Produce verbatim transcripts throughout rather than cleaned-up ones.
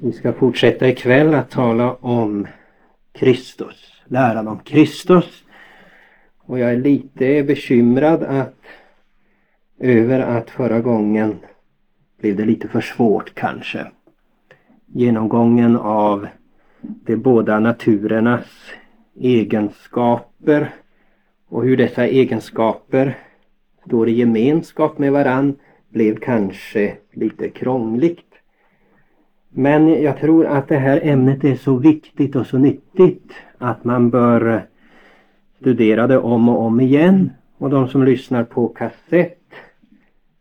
Vi ska fortsätta ikväll att tala om Kristus, läran om Kristus. Och jag är lite bekymrad att, över att förra gången blev det lite för svårt kanske. Genomgången av de båda naturernas egenskaper och hur dessa egenskaper står i gemenskap med varann blev kanske lite krångligt. Men jag tror att det här ämnet är så viktigt och så nyttigt att man bör studera det om och om igen. Och de som lyssnar på kassett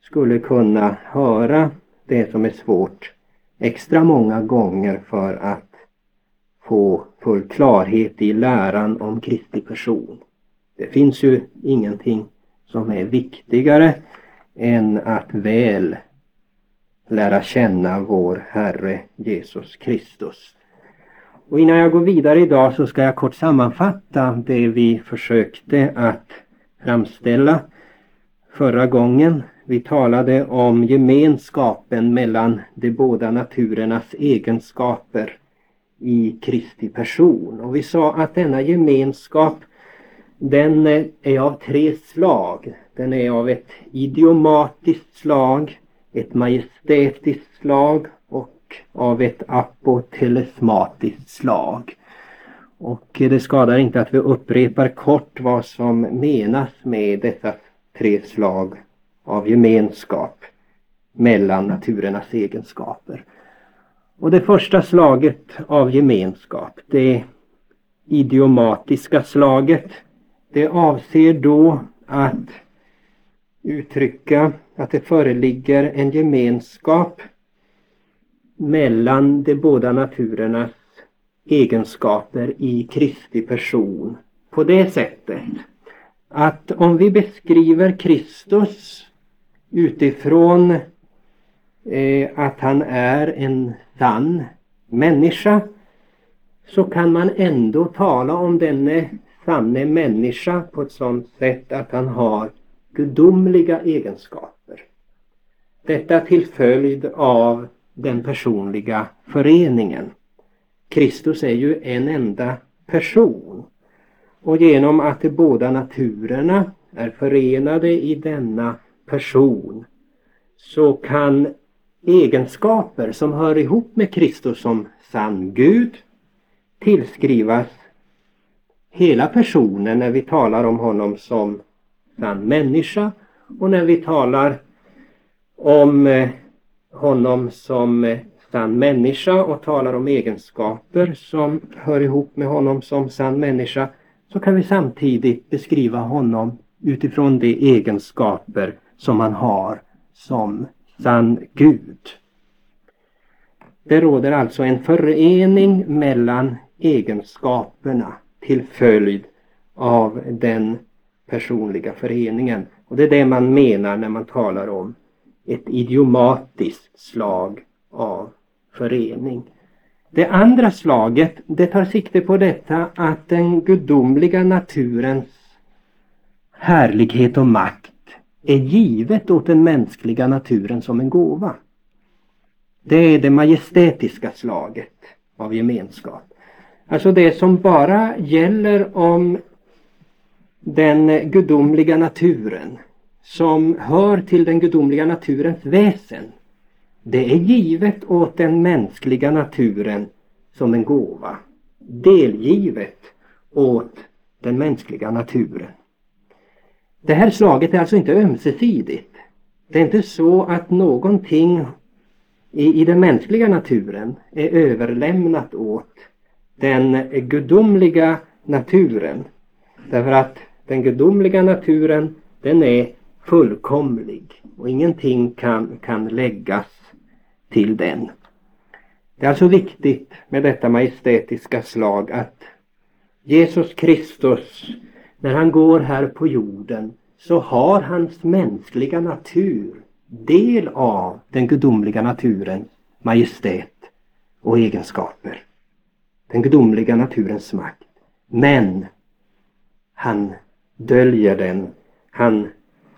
skulle kunna höra det som är svårt extra många gånger för att få full klarhet i läran om Kristi person. Det finns ju ingenting som är viktigare än att väl lära känna vår Herre Jesus Kristus. Och innan jag går vidare idag så ska jag kort sammanfatta det vi försökte att framställa förra gången. Vi talade om gemenskapen mellan de båda naturernas egenskaper i Kristi person. Och vi sa att denna gemenskap, den är av tre slag. Den är av ett idiomatiskt slag, ett majestätiskt slag och av ett apotelesmatiskt slag. Och det skadar inte att vi upprepar kort vad som menas med dessa tre slag av gemenskap mellan naturernas egenskaper. Och det första slaget av gemenskap, det idiomatiska slaget, det avser då att uttrycka att det föreligger en gemenskap mellan de båda naturernas egenskaper i Kristi person. På det sättet att om vi beskriver Kristus utifrån eh, att han är en sann människa, så kan man ändå tala om denne sanne människa på ett sådant sätt att han har gudomliga egenskaper. Detta till följd av den personliga föreningen. Kristus är ju en enda person. Och genom att de båda naturerna är förenade i denna person, så kan egenskaper som hör ihop med Kristus som sann Gud tillskrivas hela personen när vi talar om honom som sann människa, och när vi talar om honom som sann människa och talar om egenskaper som hör ihop med honom som sann människa, så kan vi samtidigt beskriva honom utifrån de egenskaper som han har som sann Gud. Det råder alltså en förening mellan egenskaperna till följd av den personliga föreningen. Och det är det man menar när man talar om ett idiomatiskt slag av förening. Det andra slaget, det tar sikte på detta att den gudomliga naturens härlighet och makt är givet åt den mänskliga naturen som en gåva. Det är det majestätiska slaget av gemenskap. Alltså det som bara gäller om den gudomliga naturen, som hör till den gudomliga naturens väsen, det är givet åt den mänskliga naturen som en gåva, delgivet åt den mänskliga naturen. Det här slaget är alltså inte ömsesidigt. Det är inte så att någonting i, i den mänskliga naturen är överlämnat åt den gudomliga naturen, därför att den gudomliga naturen, den är fullkomlig och ingenting kan, kan läggas till den. Det är alltså viktigt med detta majestätiska slag att Jesus Kristus, när han går här på jorden, så har hans mänskliga natur del av den gudomliga naturen, majestät och egenskaper. Den gudomliga naturens makt. Men han döljer den. Han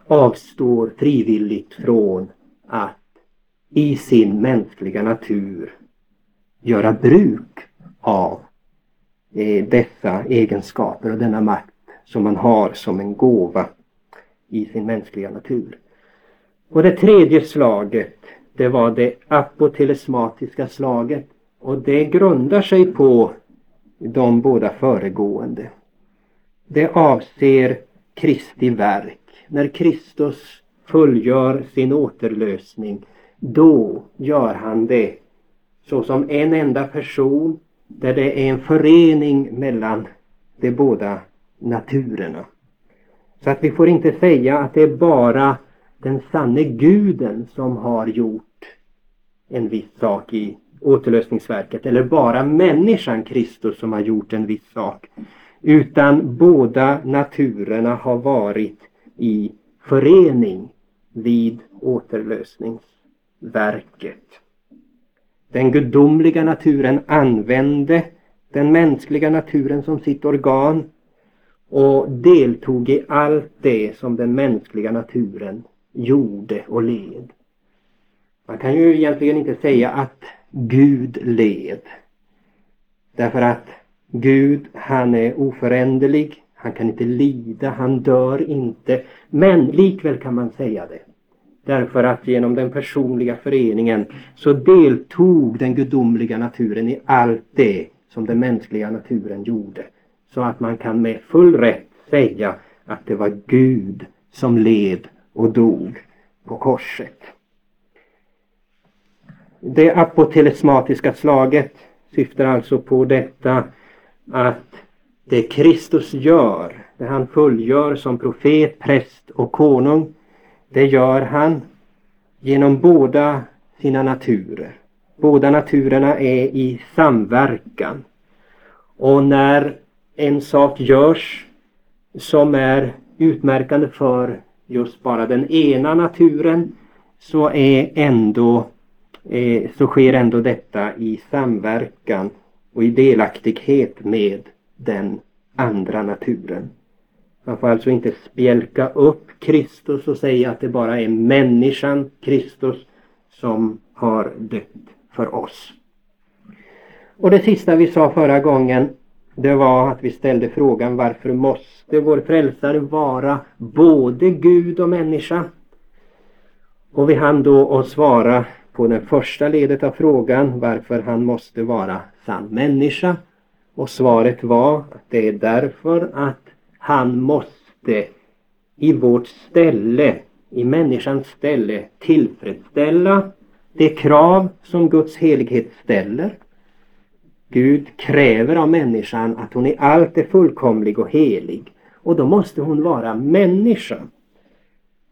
avstår frivilligt från att i sin mänskliga natur göra bruk av eh, dessa egenskaper och denna makt som man har som en gåva i sin mänskliga natur. Och det tredje slaget, det var det apotelesmatiska slaget, och det grundar sig på de båda föregående. Det avser Kristi verk. När Kristus fullgör sin återlösning, då gör han det såsom en enda person, där det är en förening mellan de båda naturerna. Så att vi får inte säga att det är bara den sanne guden som har gjort en viss sak i återlösningsverket, eller bara människan Kristus som har gjort en viss sak, utan båda naturerna har varit i förening vid återlösningsverket. Den gudomliga naturen använde den mänskliga naturen som sitt organ och deltog i allt det som den mänskliga naturen gjorde och led. Man kan ju egentligen inte säga att Gud led, därför att Gud, han är oföränderlig, han kan inte lida, han dör inte, men likväl kan man säga det, därför att genom den personliga föreningen så deltog den gudomliga naturen i allt det som den mänskliga naturen gjorde, så att man kan med full rätt säga att det var Gud som led och dog på korset. Det apotelesmatiska slaget syftar alltså på detta, att det Kristus gör, det han fullgör som profet, präst och konung, det gör han genom båda sina naturer. Båda naturerna är i samverkan. Och när en sak görs som är utmärkande för just bara den ena naturen, så är ändå eh, så sker ändå detta i samverkan och i delaktighet med den andra naturen. Man får alltså inte spjälka upp Kristus och säga att det bara är människan Kristus som har dött för oss. Och det sista vi sa förra gången, det var att vi ställde frågan: varför måste vår frälsare vara både Gud och människa? Och vi hann då att svara på den första ledet av frågan, varför han måste vara sann människa. Och svaret var att det är därför att han måste i vårt ställe, i människans ställe, tillfredsställa det krav som Guds helighet ställer. Gud kräver av människan att hon i allt är fullkomlig och helig. Och då måste hon vara människa.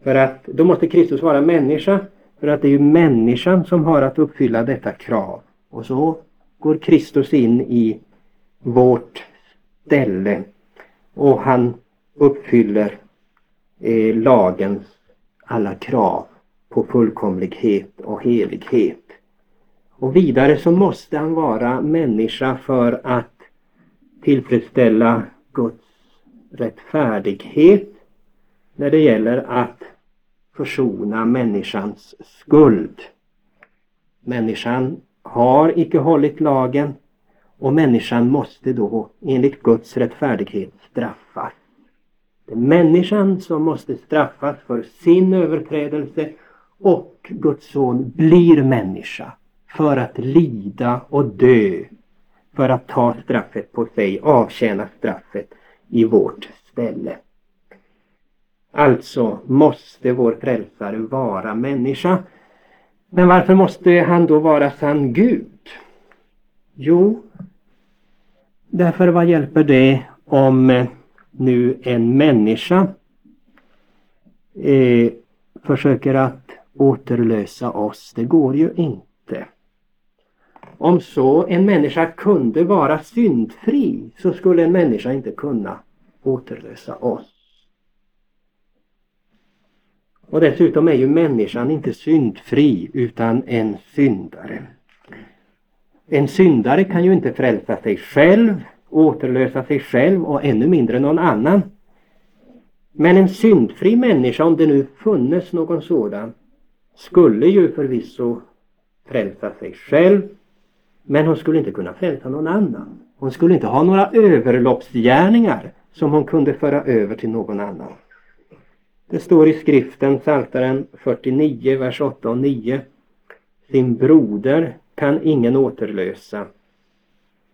För att, då måste Kristus vara människa. För att det är ju människan som har att uppfylla detta krav. Och så går Kristus in i vårt ställe. Och han uppfyller eh, lagens alla krav på fullkomlighet och helighet. Och vidare så måste han vara människa för att tillfredsställa Guds rättfärdighet när det gäller att försona människans skuld. Människan har icke hållit lagen, och människan måste då enligt Guds rättfärdighet straffas. Det är människan som måste straffas för sin överträdelse, och Guds son blir människa för att lida och dö, för att ta straffet på sig, avtjäna straffet i vårt ställe. Alltså måste vår frälsare vara människa. Men varför måste han då vara sann Gud? Jo, därför vad hjälper det om nu en människa eh, försöker att återlösa oss? Det går ju inte. Om så en människa kunde vara syndfri, så skulle en människa inte kunna återlösa oss. Och dessutom är ju människan inte syndfri, utan en syndare. En syndare kan ju inte frälsa sig själv, återlösa sig själv, och ännu mindre någon annan. Men en syndfri människa, om det nu funnes någon sådan, skulle ju förvisso frälsa sig själv, Men hon skulle inte kunna frälsa någon annan. Hon skulle inte ha några överloppsgärningar som hon kunde föra över till någon annan. Det står i skriften, Psaltaren fyrtionio, vers åtta och nio. Sin broder kan ingen återlösa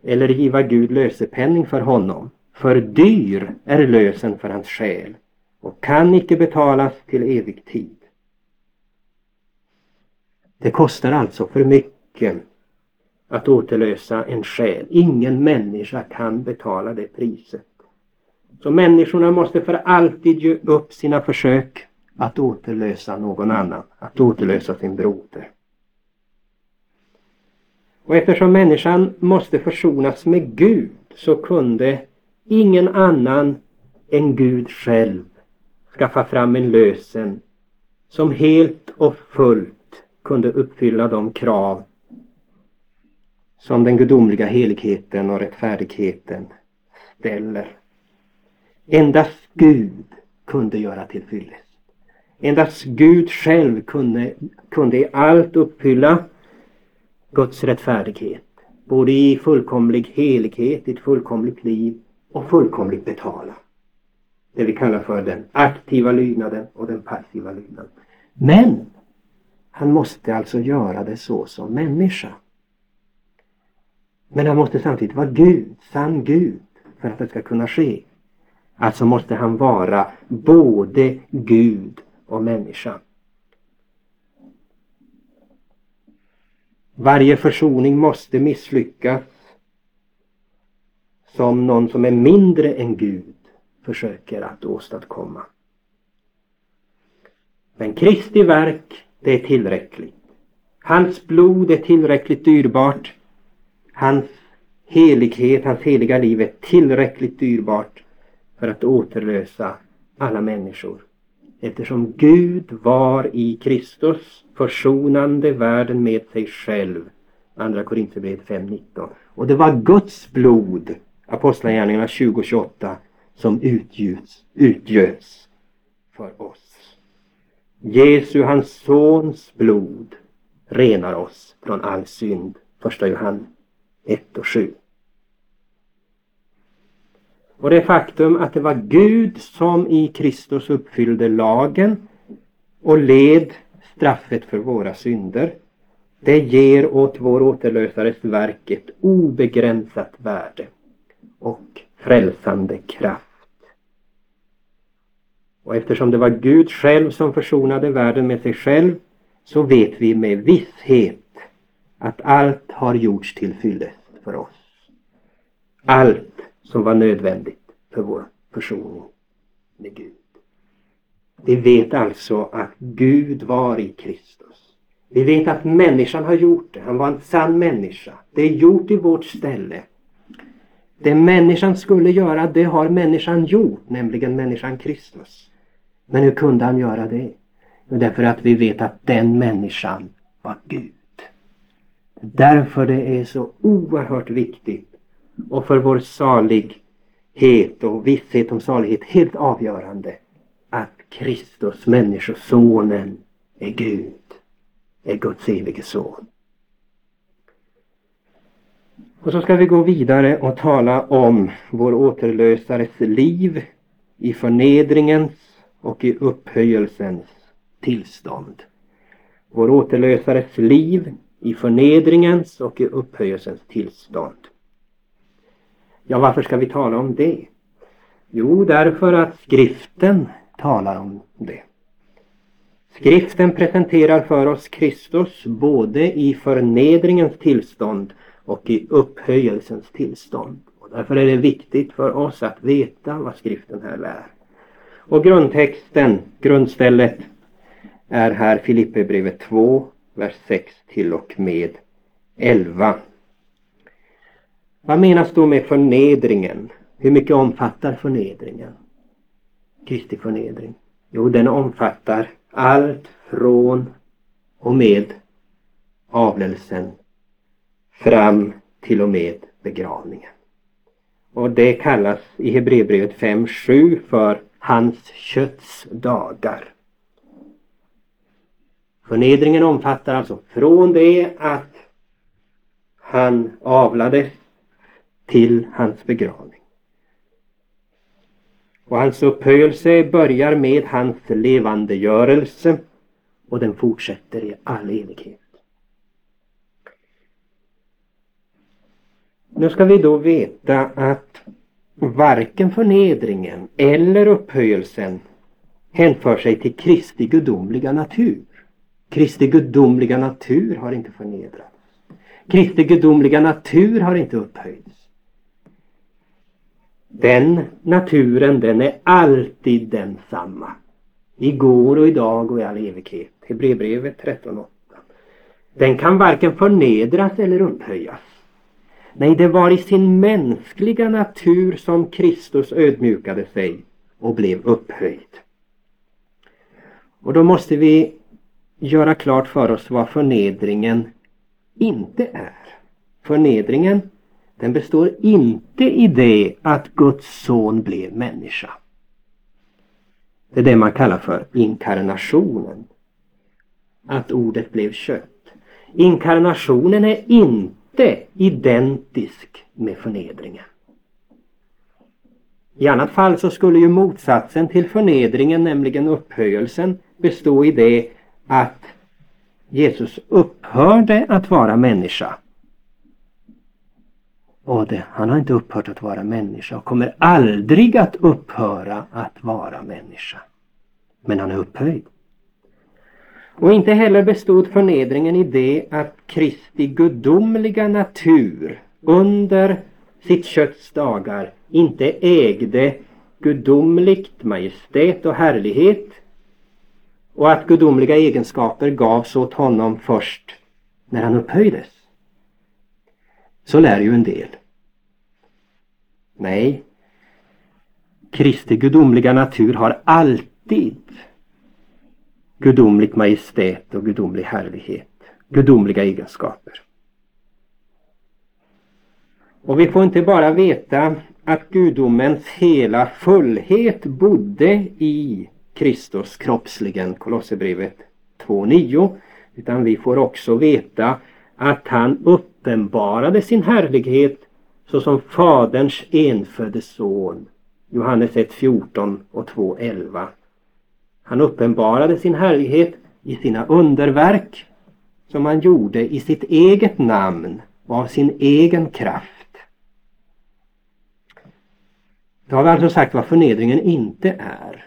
eller giva Gud lösepenning för honom. För dyr är lösen för hans själ och kan icke betalas till evig tid. Det kostar alltså för mycket att återlösa en själ. Ingen människa kan betala det priset. Så människorna måste för alltid ge upp sina försök att återlösa någon annan, att återlösa sin broder. Och eftersom människan måste försonas med Gud, så kunde ingen annan än Gud själv skaffa fram en lösen som helt och fullt kunde uppfylla de krav som den gudomliga heligheten och rättfärdigheten ställer. Endast Gud kunde göra tillfyllest. Endast Gud själv kunde, kunde i allt uppfylla Guds rättfärdighet. Både i fullkomlig helighet, i ett fullkomligt liv och fullkomligt betala. Det vi kallar för den aktiva lydnaden och den passiva lydnaden. Men han måste alltså göra det så som människa. Men han måste samtidigt vara Gud, sann Gud, för att det ska kunna ske. Alltså måste han vara både Gud och människa. Varje försoning måste misslyckas som någon som är mindre än Gud försöker att åstadkomma. Men Kristi verk, det är tillräckligt. Hans blod är tillräckligt dyrbart. Hans helighet, hans heliga liv är tillräckligt dyrbart för att återlösa alla människor. Eftersom Gud var i Kristus försonande världen med sig själv. Andra Korinthierbrevet fem nitton. Och det var Guds blod, Apostlagärningarna tjugo tjugoåtta, som utgjuts, utgjöts för oss. Jesu, hans sons blod, renar oss från all synd. Första Johannes ett och sju. Och det faktum att det var Gud som i Kristus uppfyllde lagen och led straffet för våra synder, det ger åt vår återlösares verk ett obegränsat värde och frälsande kraft. Och eftersom det var Gud själv som försonade världen med sig själv, så vet vi med visshet att allt har gjorts till fyllest för oss. Allt som var nödvändigt för vår försoning med Gud. Vi vet alltså att Gud var i Kristus. Vi vet att människan har gjort det. Han var en sann människa. Det är gjort i vårt ställe. Det människan skulle göra, det har människan gjort, nämligen människan Kristus. Men hur kunde han göra det? Därför att vi vet att den människan var Gud. Därför det är så oerhört viktigt och för vår salighet och visshet om salighet helt avgörande att Kristus, människosonen, är Gud, är Guds evige son. Och så ska vi gå vidare och tala om vår återlösares liv i förnedringens och i upphöjelsens tillstånd. Vår återlösares liv i förnedringens och i upphöjelsens tillstånd. Ja, varför ska vi tala om det? Jo, därför att skriften talar om det. Skriften presenterar för oss Kristus både i förnedringens tillstånd och i upphöjelsens tillstånd. Och därför är det viktigt för oss att veta vad skriften här lär. Och grundtexten, grundstället, är här Filipperbrevet två, vers sex till och med elva. Vad menas då med förnedringen? Hur mycket omfattar förnedringen? Kristi förnedring. Jo, den omfattar allt från och med avlelsen fram till och med begravningen. Och det kallas i Hebreerbrevet fem sju för hans kötts dagar. Förnedringen omfattar alltså från det att han avlades till hans begravning. Och hans upphöjelse börjar med hans levandegörelse och den fortsätter i all evighet. Nu ska vi då veta att varken förnedringen eller upphöjelsen hänför sig till Kristi gudomliga natur. Kristi gudomliga natur har inte förnedrats. Kristi gudomliga natur har inte upphöjts. Den naturen, den är alltid densamma. Igår och idag och i all evighet. Hebreerbrevet tretton åtta. Den kan varken förnedras eller upphöjas. Nej, det var i sin mänskliga natur som Kristus ödmjukade sig och blev upphöjd. Och då måste vi göra klart för oss vad förnedringen inte är. Förnedringen, den består inte i det att Guds son blev människa. Det är det man kallar för inkarnationen. Att ordet blev kött. Inkarnationen är inte identisk med förnedringen. I annat fall så skulle ju motsatsen till förnedringen, nämligen upphöjelsen, bestå i det att Jesus upphörde att vara människa. Och det, han har inte upphört att vara människa och kommer aldrig att upphöra att vara människa. Men han är upphöjd. Och inte heller bestod förnedringen i det att Kristi gudomliga natur under sitt kötts dagar inte ägde gudomligt majestät och härlighet. Och att gudomliga egenskaper gavs åt honom först när han upphöjdes. Så lär ju en del. Nej. Kristi gudomliga natur har alltid gudomligt majestät och gudomlig härlighet. Gudomliga egenskaper. Och vi får inte bara veta att gudomens hela fullhet bodde i Kristus kroppsligen, Kolosserbrevet två nio, utan vi får också veta att han uppenbarade sin härlighet såsom faderns enfödde son, Johannes ett fjorton och två elva. Han uppenbarade sin härlighet i sina underverk som han gjorde i sitt eget namn och av sin egen kraft. Det har vi alltså sagt vad förnedringen inte är.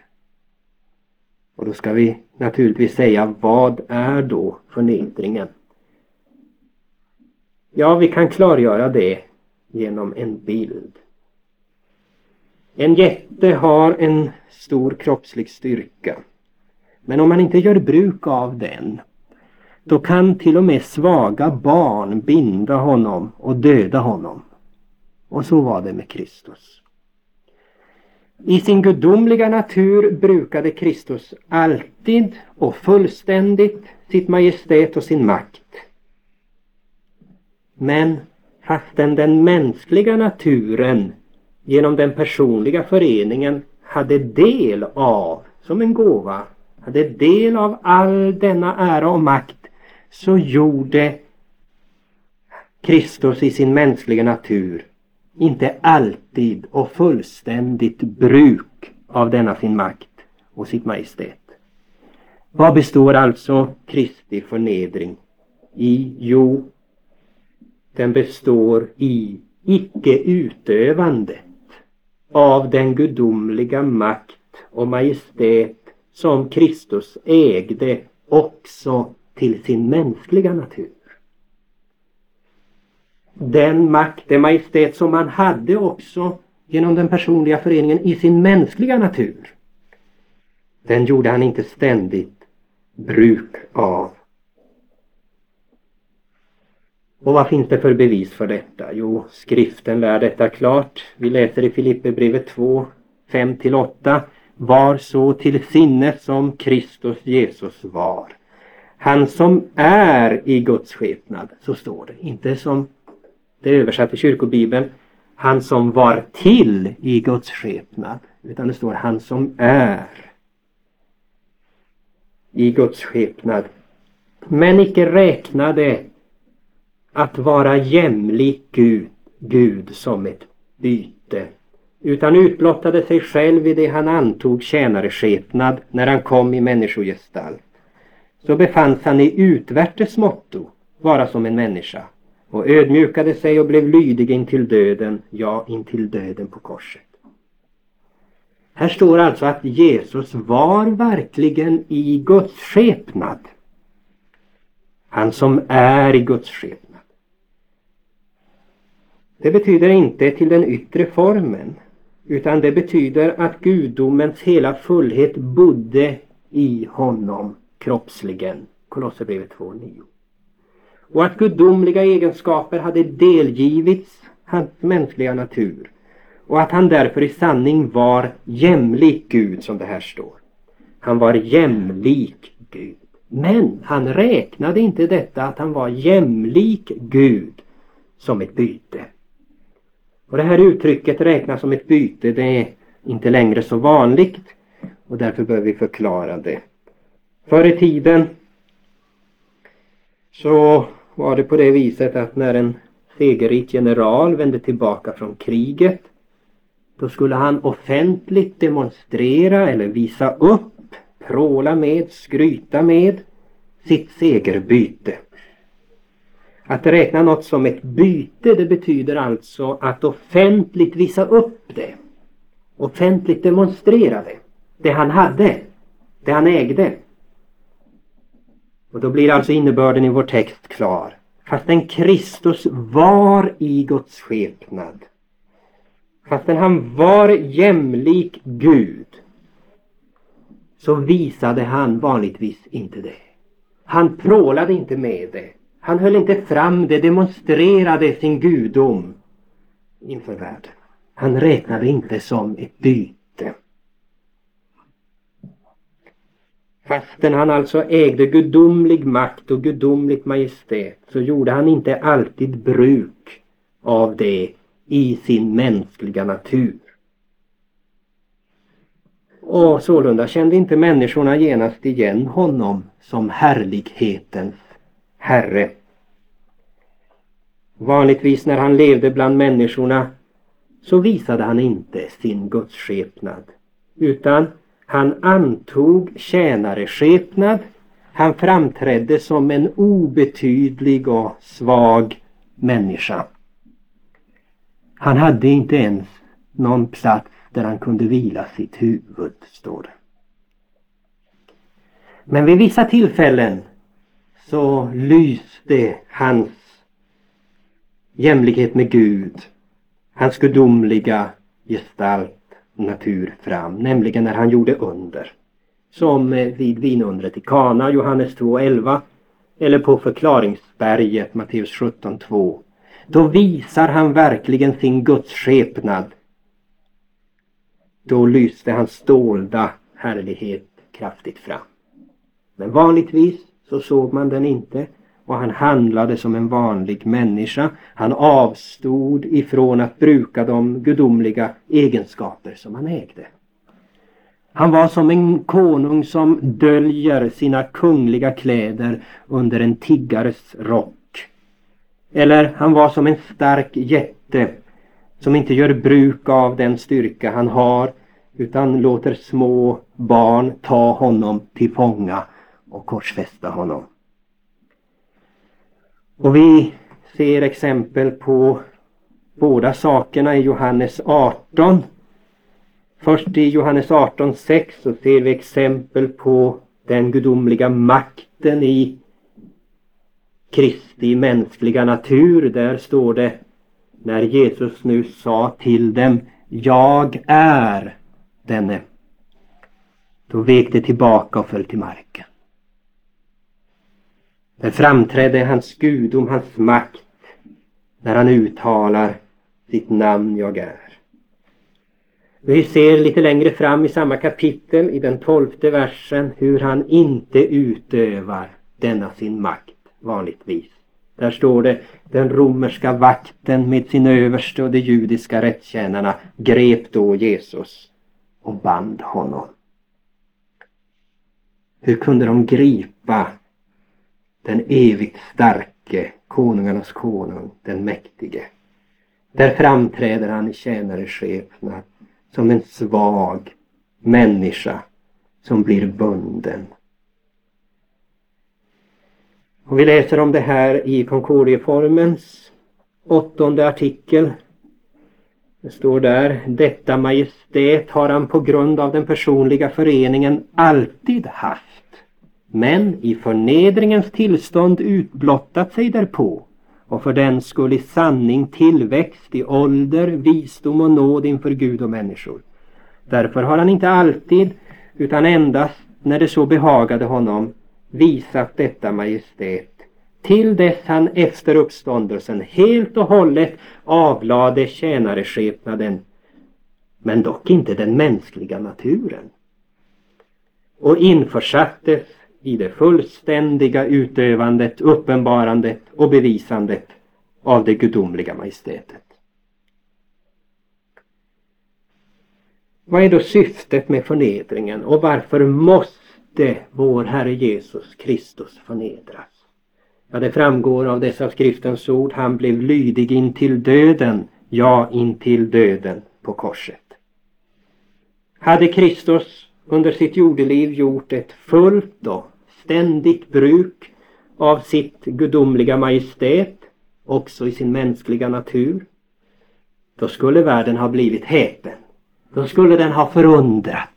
Och då ska vi naturligtvis säga, vad är då förnedringen? Ja, vi kan klargöra det genom en bild. En jätte har en stor kroppslig styrka. Men om man inte gör bruk av den, då kan till och med svaga barn binda honom och döda honom. Och så var det med Kristus. I sin gudomliga natur brukade Kristus alltid och fullständigt sitt majestät och sin makt. Men fastän den mänskliga naturen genom den personliga föreningen hade del av, som en gåva, hade del av all denna ära och makt, så gjorde Kristus i sin mänskliga natur inte alltid och fullständigt bruk av denna sin makt och sitt majestät. Vad består alltså Kristi förnedring i? Jo, den består i icke-utövandet av den gudomliga makt och majestät som Kristus ägde också till sin mänskliga natur. Den makt, den majestät som han hade också genom den personliga föreningen i sin mänskliga natur, den gjorde han inte ständigt bruk av. Och vad finns det för bevis för detta? Jo, skriften lär detta klart. Vi läser i Filipperbrevet två, fem till åtta. Var så till sinne som Kristus Jesus var. Han som är i Guds skepnad, så står det. Inte som det översatt i kyrkobibeln, han som var till i Guds skepnad, utan det står han som är i Guds skepnad. Men icke räknade att vara jämlik Gud, Gud som ett byte, utan utblottade sig själv i det han antog tjänareskepnad när han kom i människogestalt. Så befanns han i utvärtes motto, vara som en människa, och ödmjukade sig och blev lydig intill döden, ja intill döden på korset. Här står alltså att Jesus var verkligen i Guds skepnad. Han som är i Guds skepnad. Det betyder inte till den yttre formen, utan det betyder att gudomens hela fullhet bodde i honom kroppsligen. Kolosserbrevet två nio. Och att gudomliga egenskaper hade delgivits hans mänskliga natur. Och att han därför i sanning var jämlik Gud, som det här står. Han var jämlik Gud. Men han räknade inte detta att han var jämlik Gud som ett byte. Och det här uttrycket räknas som ett byte, det är inte längre så vanligt. Och därför bör vi förklara det. Förr i tiden så var det på det viset att när en segerrik general vände tillbaka från kriget, då skulle han offentligt demonstrera eller visa upp, pråla med, skryta med sitt segerbyte. Att räkna något som ett byte, det betyder alltså att offentligt visa upp det. Offentligt demonstrera det. Det han hade, det han ägde. Och då blir alltså innebörden i vår text klar. Fastän Kristus var i Guds skepnad. Fastän han var jämlik Gud, så visade han vanligtvis inte det. Han prålade inte med det. Han höll inte fram det, demonstrerade sin gudom inför världen. Han räknade inte som ett byte. Fastän han alltså ägde gudomlig makt och gudomligt majestät, så gjorde han inte alltid bruk av det i sin mänskliga natur. Och sålunda kände inte människorna genast igen honom som härlighetens herre. Vanligtvis när han levde bland människorna så visade han inte sin gudsskepnad, utan han antog tjänareskepnad. Han framträdde som en obetydlig och svag människa. Han hade inte ens någon plats där han kunde vila sitt huvud, står det. Men vid vissa tillfällen så lyste hans jämlikhet med Gud, hans gudomliga gestalt, natur fram, nämligen när han gjorde under. Som vid vinundret i Kana, Johannes två elva, eller på förklaringsberget, Matteus sjutton två. Då visar han verkligen sin Guds skepnad. Då lyste hans dolda härlighet kraftigt fram. Men vanligtvis så såg man den inte. Och han handlade som en vanlig människa. Han avstod ifrån att bruka de gudomliga egenskaper som han ägde. Han var som en konung som döljer sina kungliga kläder under en tiggares rock. Eller han var som en stark jätte som inte gör bruk av den styrka han har, utan låter små barn ta honom till fånga och korsfästa honom. Och vi ser exempel på båda sakerna i Johannes arton. Först i Johannes arton sex så ser vi exempel på den gudomliga makten i Kristi mänskliga natur. Där står det, när Jesus nu sa till dem, jag är denne. Då vek de tillbaka och föll till marken. Där framträdde hans gudom, hans makt, när han uttalar sitt namn, jag är. Vi ser lite längre fram i samma kapitel, i den tolfte versen, hur han inte utövar denna sin makt vanligtvis. Där står det, den romerska vakten med sin överste och de judiska rättstjänarna grep då Jesus och band honom. Hur kunde de gripa den evigt starke konungarnas konung, den mäktige. Där framträder han i tjänareskepnad som en svag människa som blir bunden. Och vi läser om det här i Konkordieformens åttonde artikel. Det står där: detta majestät har han på grund av den personliga föreningen alltid haft, men i förnedringens tillstånd utblottat sig därpå, och för den skull i sanning tillväxt i ålder, visdom och nåd inför Gud och människor. Därför har han inte alltid, utan endast när det så behagade honom, visat detta majestät, till dess han efter uppståndelsen helt och hållet avlade tjänareskepnaden, men dock inte den mänskliga naturen, och införsattes i det fullständiga utövandet, uppenbarandet och bevisandet av det gudomliga majestätet. Vad är då syftet med förnedringen, och varför måste vår Herre Jesus Kristus förnedras? Ja, det framgår av dessa skriftens ord: han blev lydig in till döden, ja, in till döden på korset. Hade Kristus under sitt jordeliv gjort ett fullt och ständigt bruk av sitt gudomliga majestät också i sin mänskliga natur, då skulle världen ha blivit häpen. Då skulle den ha förundrats,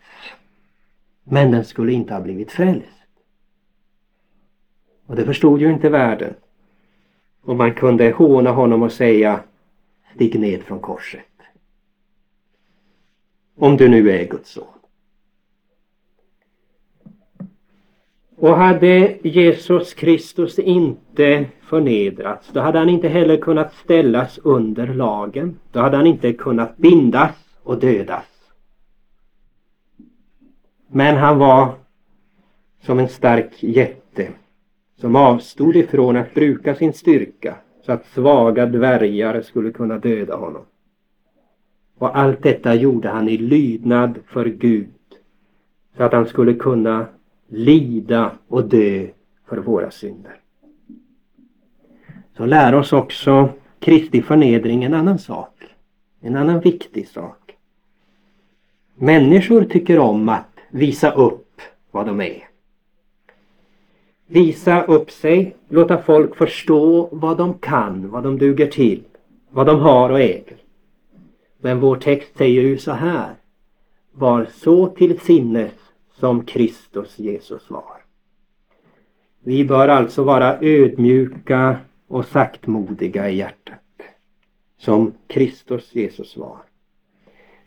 men den skulle inte ha blivit frälst. Och det förstod ju inte världen. Och man kunde håna honom och säga: stig ned från korset, om du nu är Guds son. Och hade Jesus Kristus inte förnedrats, då hade han inte heller kunnat ställas under lagen. Då hade han inte kunnat bindas och dödas. Men han var som en stark jätte som avstod ifrån att bruka sin styrka, så att svaga dvärgar skulle kunna döda honom. Och allt detta gjorde han i lydnad för Gud, så att han skulle kunna lida och dö för våra synder. Så lär oss också Kristi förnedring en annan sak, en annan viktig sak. Människor tycker om att visa upp vad de är. Visa upp sig, låta folk förstå vad de kan, vad de duger till, vad de har och äger. Men vår text säger ju så här: var så till sinnes som Kristus Jesus var. Vi bör alltså vara ödmjuka och saktmodiga i hjärtat, som Kristus Jesus var.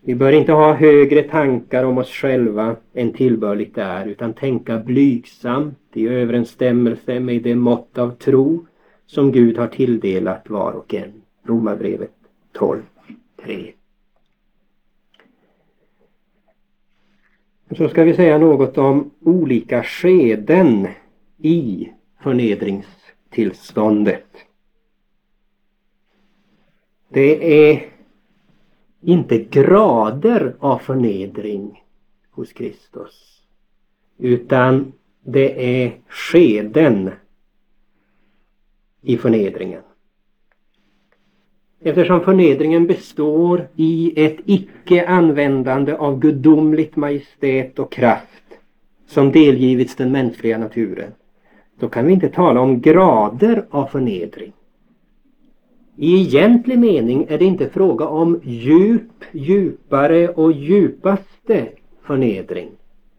Vi bör inte ha högre tankar om oss själva än tillbörligt är, utan tänka blygsamt i överensstämmelse med det mått av tro som Gud har tilldelat var och en. Romarbrevet tolv tre. Så ska vi säga något om olika skeden i förnedringstillståndet. Det är inte grader av förnedring hos Kristus, utan det är skeden i förnedringen. Eftersom förnedringen består i ett icke-användande av gudomligt majestät och kraft som delgivits den mänskliga naturen, då kan vi inte tala om grader av förnedring. I egentlig mening är det inte fråga om djup, djupare och djupaste förnedring,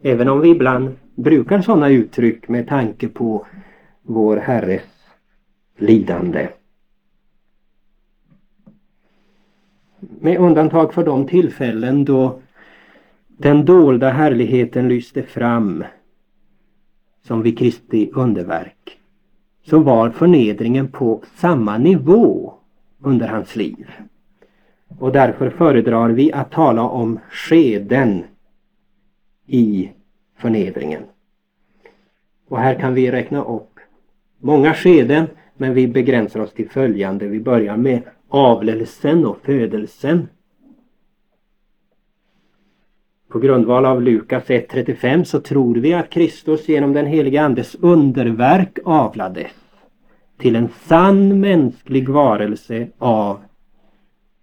även om vi ibland brukar sådana uttryck med tanke på vår Herres lidande. Med undantag för de tillfällen då den dolda härligheten lyste fram som vid Kristi underverk, så var förnedringen på samma nivå under hans liv. Och därför föredrar vi att tala om skeden i förnedringen. Och här kan vi räkna upp många skeden, men vi begränsar oss till följande. Vi börjar med avlelsen och födelsen. På grundval av Lukas ett trettiofem så tror vi att Kristus genom den helige andes underverk avlades till en sann mänsklig varelse av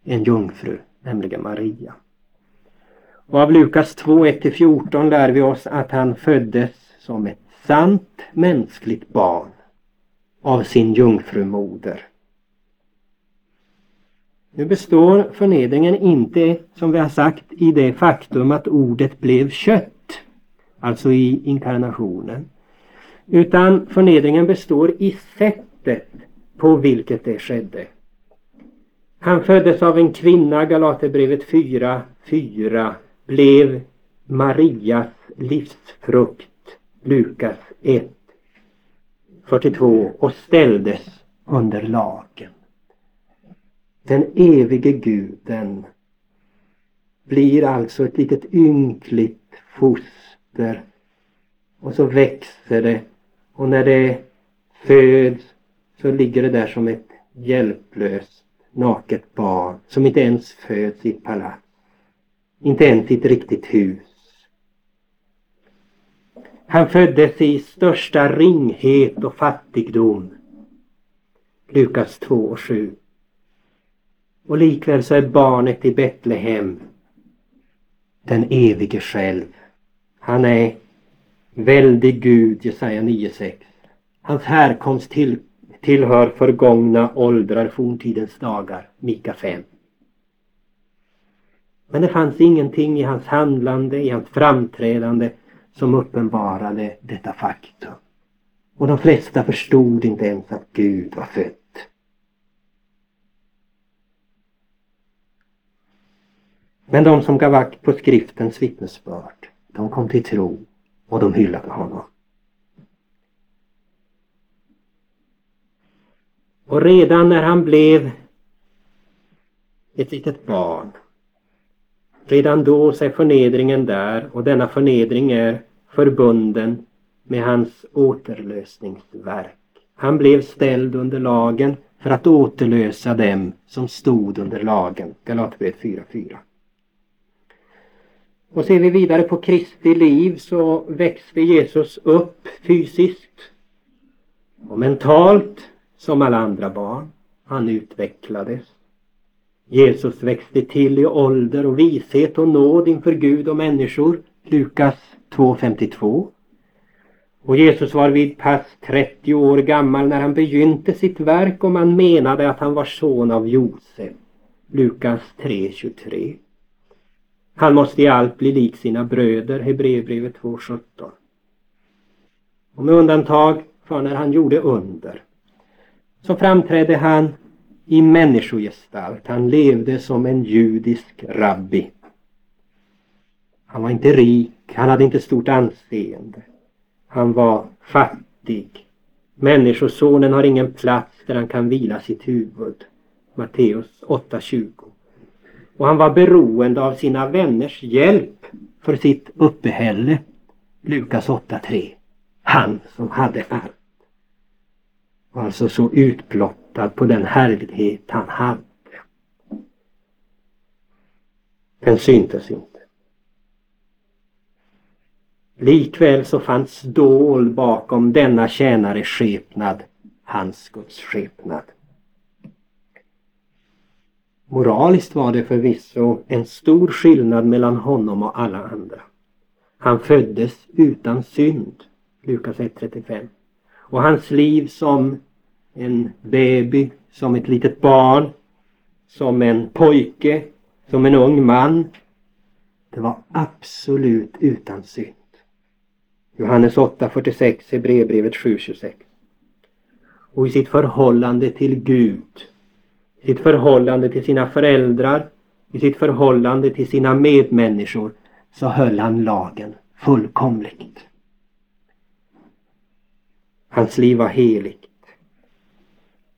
en jungfru, nämligen Maria. Och av Lukas två ett till fjorton lär vi oss att han föddes som ett sant mänskligt barn av sin jungfrumoder. Nu består förnedringen inte, som vi har sagt, i det faktum att ordet blev kött, alltså i inkarnationen, utan förnedringen består i sättet på vilket det skedde. Han föddes av en kvinna, Galaterbrevet fyra fyra, blev Marias livsfrukt, Lukas ett fyrtiotvå, och ställdes under lagen. Den evige guden blir alltså ett litet ynkligt foster, och så växer det, och när det föds så ligger det där som ett hjälplöst, naket barn som inte ens föds i ett palats, inte ens i ett riktigt hus. Han föddes i största ringhet och fattigdom, Lukas två sju. Och likväl så är barnet i Betlehem den evige själv. Han är väldig Gud, Jesaja nio sex. Hans härkomst till, tillhör förgångna åldrar, forntidens dagar, Mika fem. Men det fanns ingenting i hans handlande, i hans framträdande, som uppenbarade detta faktum. Och de flesta förstod inte ens att Gud var född. Men de som gav akt på skriftens vittnesbörd, de kom till tro och de hyllade honom. Och redan när han blev ett litet barn, redan då så är förnedringen där, och denna förnedring är förbunden med hans återlösningsverk. Han blev ställd under lagen för att återlösa dem som stod under lagen, Galaterbrevet fyra fyra. Och ser vi vidare på Kristi liv, så växte Jesus upp fysiskt och mentalt som alla andra barn. Han utvecklades. Jesus växte till i ålder och vishet och nåd inför Gud och människor, Lukas två femtiotvå. Och Jesus var vid pass trettio år gammal när han begynte sitt verk, och man menade att han var son av Josef, Lukas tre tjugotre. Han måste i allt bli lik sina bröder, Hebreerbrevet två sjutton. Och med undantag för när han gjorde under, så framträdde han i människogestalt. Han levde som en judisk rabbi. Han var inte rik, han hade inte stort anseende. Han var fattig. Människosonen har ingen plats där han kan vila sitt huvud, Matteus åtta tjugo. Och han var beroende av sina vänners hjälp för sitt uppehälle, Lukas åtta tre. Han som hade allt var alltså så utblottad på den härlighet han hade. Den syntes inte. Likväl så fanns dold bakom denna tjänares skepnad, hans Guds skepnad. Moraliskt var det förvisso en stor skillnad mellan honom och alla andra. Han föddes utan synd, Lukas ett trettiofem. Och hans liv som en baby, som ett litet barn, som en pojke, som en ung man, det var absolut utan synd. Johannes åtta fyrtiosex, Hebreerbrevet sju tjugosex. Och i sitt förhållande till Gud, i sitt förhållande till sina föräldrar, i sitt förhållande till sina medmänniskor, så höll han lagen fullkomligt. Hans liv var heligt.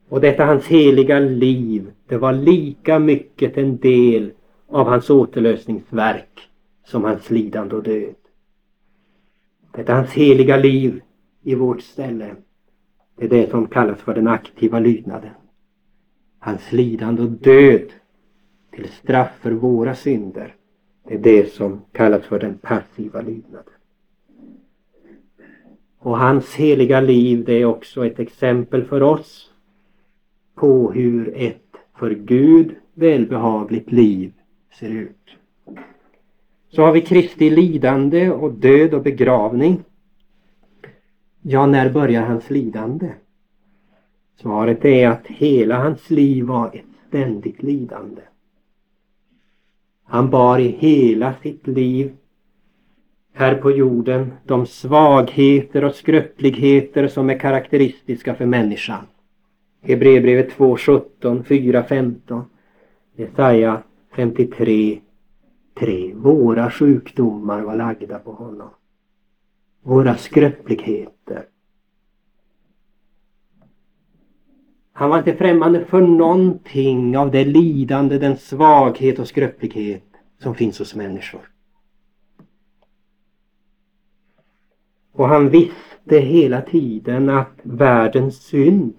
Och detta hans heliga liv, det var lika mycket en del av hans återlösningsverk som hans lidande och död. Detta hans heliga liv i vårt ställe, det är det som kallas för den aktiva lydnaden. Hans lidande och död till straff för våra synder, det är det som kallas för den passiva lydnaden. Och hans heliga liv, det är också ett exempel för oss på hur ett för Gud välbehagligt liv ser ut. Så har vi Kristi lidande och död och begravning. Ja, när börjar hans lidande? Svaret är att hela hans liv var ett ständigt lidande. Han bar i hela sitt liv här på jorden de svagheter och skröpligheter som är karakteristiska för människan. Hebreerbrevet två sjutton, fyra femton, Jesaja femtiotre tre. Våra sjukdomar var lagda på honom. Våra skröpligheter. Han var inte främmande för någonting av det lidande, den svaghet och skröplighet som finns hos människor. Och han visste hela tiden att världens synd,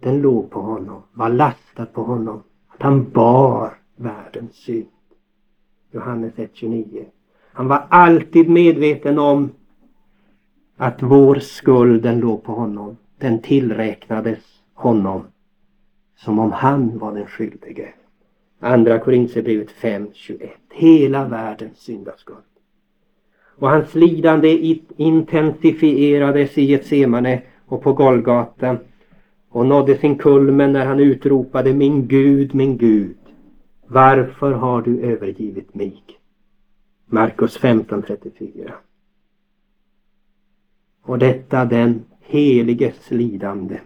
den låg på honom, var lastad på honom. Att han bar världens synd. Johannes ett tjugonio. Han var alltid medveten om att vår skuld, den låg på honom. Den tillräknades honom som om han var den skyldige. Andra Korinthierbrevet fem tjugoett. Hela världens syndaskuld. Och hans lidande intensifierades i Getsemane och på Golgata och nådde sin kulmen när han utropade: min Gud, min Gud, varför har du övergivit mig? Markus femton trettiofyra. Och detta den heliges lidande.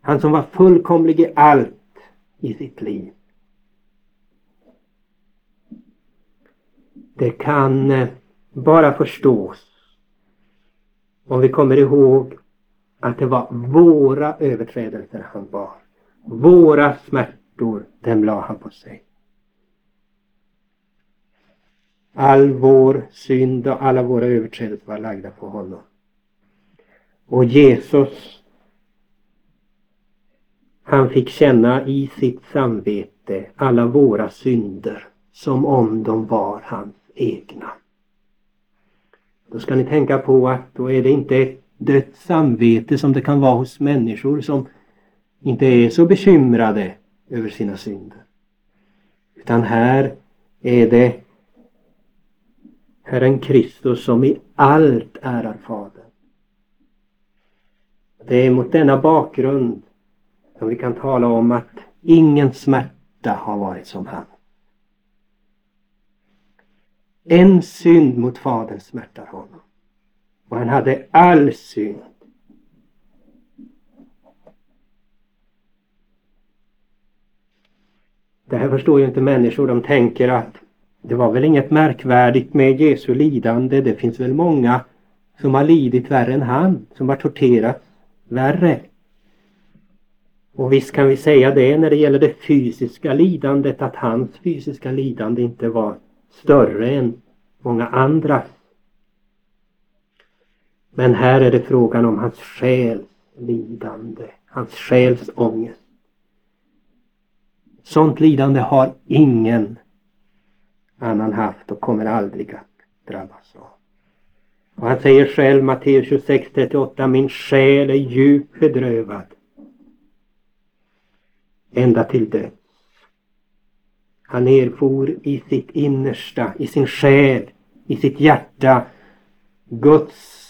Han som var fullkomlig i allt i sitt liv. Det kan bara förstås om vi kommer ihåg att det var våra överträdelser han bar. Våra smärtor, dem la han på sig. All vår synd och alla våra överträdelser var lagda på honom. Och Jesus, han fick känna i sitt samvete alla våra synder som om de var hans egna. Då ska ni tänka på att då är det inte ett dött samvete som det kan vara hos människor som inte är så bekymrade över sina synder. Utan här är det Herren Kristus som i allt ärar Fadern. Det är mot denna bakgrund som vi kan tala om att ingen smärta har varit som han. En synd mot Fadern smärtar honom. Och han hade all synd. Det här förstår ju inte människor. De tänker att det var väl inget märkvärdigt med Jesu lidande. Det finns väl många som har lidit värre än han. Som har torterat värre. Och visst kan vi säga det när det gäller det fysiska lidandet. Att hans fysiska lidande inte var större än många andra. Men här är det frågan om hans själs lidande. Hans själs ångest. Sånt lidande har ingen annan haft och kommer aldrig att drabbas av. Och han säger själv, Matteus tjugosex trettioåtta. Min själ är djupt bedrövad. Ända till död. Han erfor i sitt innersta, i sin själ, i sitt hjärta Guds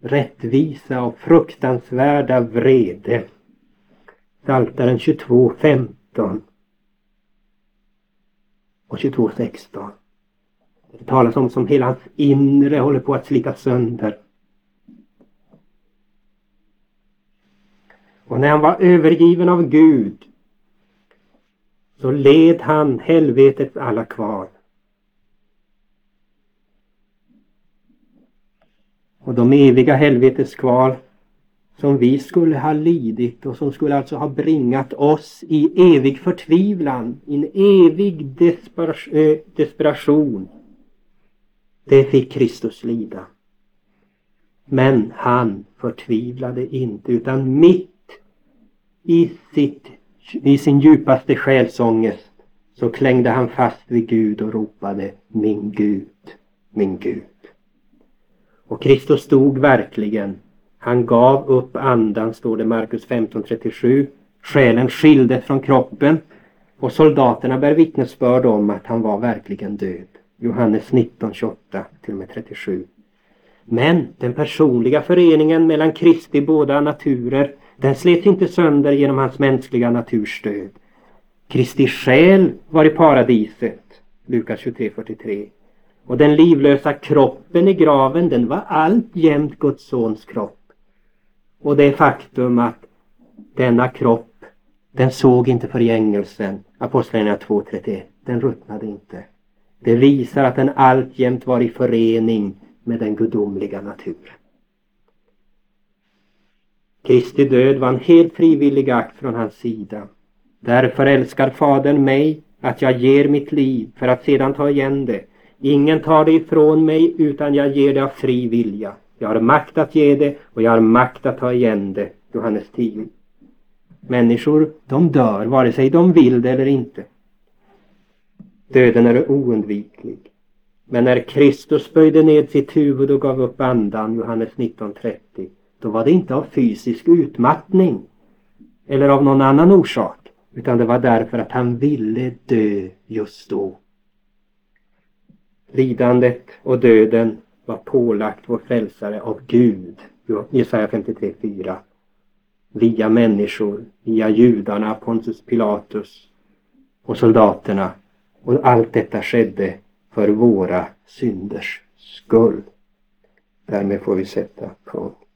rättvisa och fruktansvärda vrede. Psaltaren tjugotvå femton och tjugotvå sexton. Det talas om som hela hans inre håller på att slitas sönder. Och när han var övergiven av Gud så led han helvetets alla kvar. Och de eviga helvetets kval som vi skulle ha lidit och som skulle alltså ha bringat oss i evig förtvivlan, i en evig desper- desperation. Det fick Kristus lida. Men han förtvivlade inte, utan mitt i, sitt, i sin djupaste själsångest så klängde han fast vid Gud och ropade: min Gud, min Gud. Och Kristus stod verkligen. Han gav upp andan, står det Markus femton trettiosju. Själen skilde från kroppen och soldaterna bär vittnesbörd om att han var verkligen död. Johannes nitton tjugoåtta till och med trettiosju. Men den personliga föreningen mellan Kristi båda naturer, den slets inte sönder genom hans mänskliga naturs död. Kristi själ var i paradiset, Lukas tjugotre fyrtiotre. Och den livlösa kroppen i graven, den var alltjämt Guds sons kropp. Och det faktum att denna kropp, den såg inte förgängelsen, Apostlagärningarna två trettioett, den ruttnade inte. Det visar att den alltjämt var i förening med den gudomliga naturen. Kristi död var en helt frivillig akt från hans sida. Därför älskar Fadern mig, att jag ger mitt liv för att sedan ta igen det. Ingen tar det ifrån mig utan jag ger det av fri vilja. Jag har makt att ge det och jag har makt att ta igen det. Johannes tio. Människor, de dör vare sig de vill det eller inte. Döden är oundviklig. Men när Kristus böjde ned sitt huvud och gav upp andan, Johannes nitton trettio, då var det inte av fysisk utmattning eller av någon annan orsak, utan det var därför att han ville dö just då. Lidandet och döden var pålagt vår frälsare av Gud, Jesaja femtiotre fyra, via människor, via judarna, Pontius Pilatus och soldaterna. Och allt detta skedde för våra synders skull. Därmed får vi sätta punkt.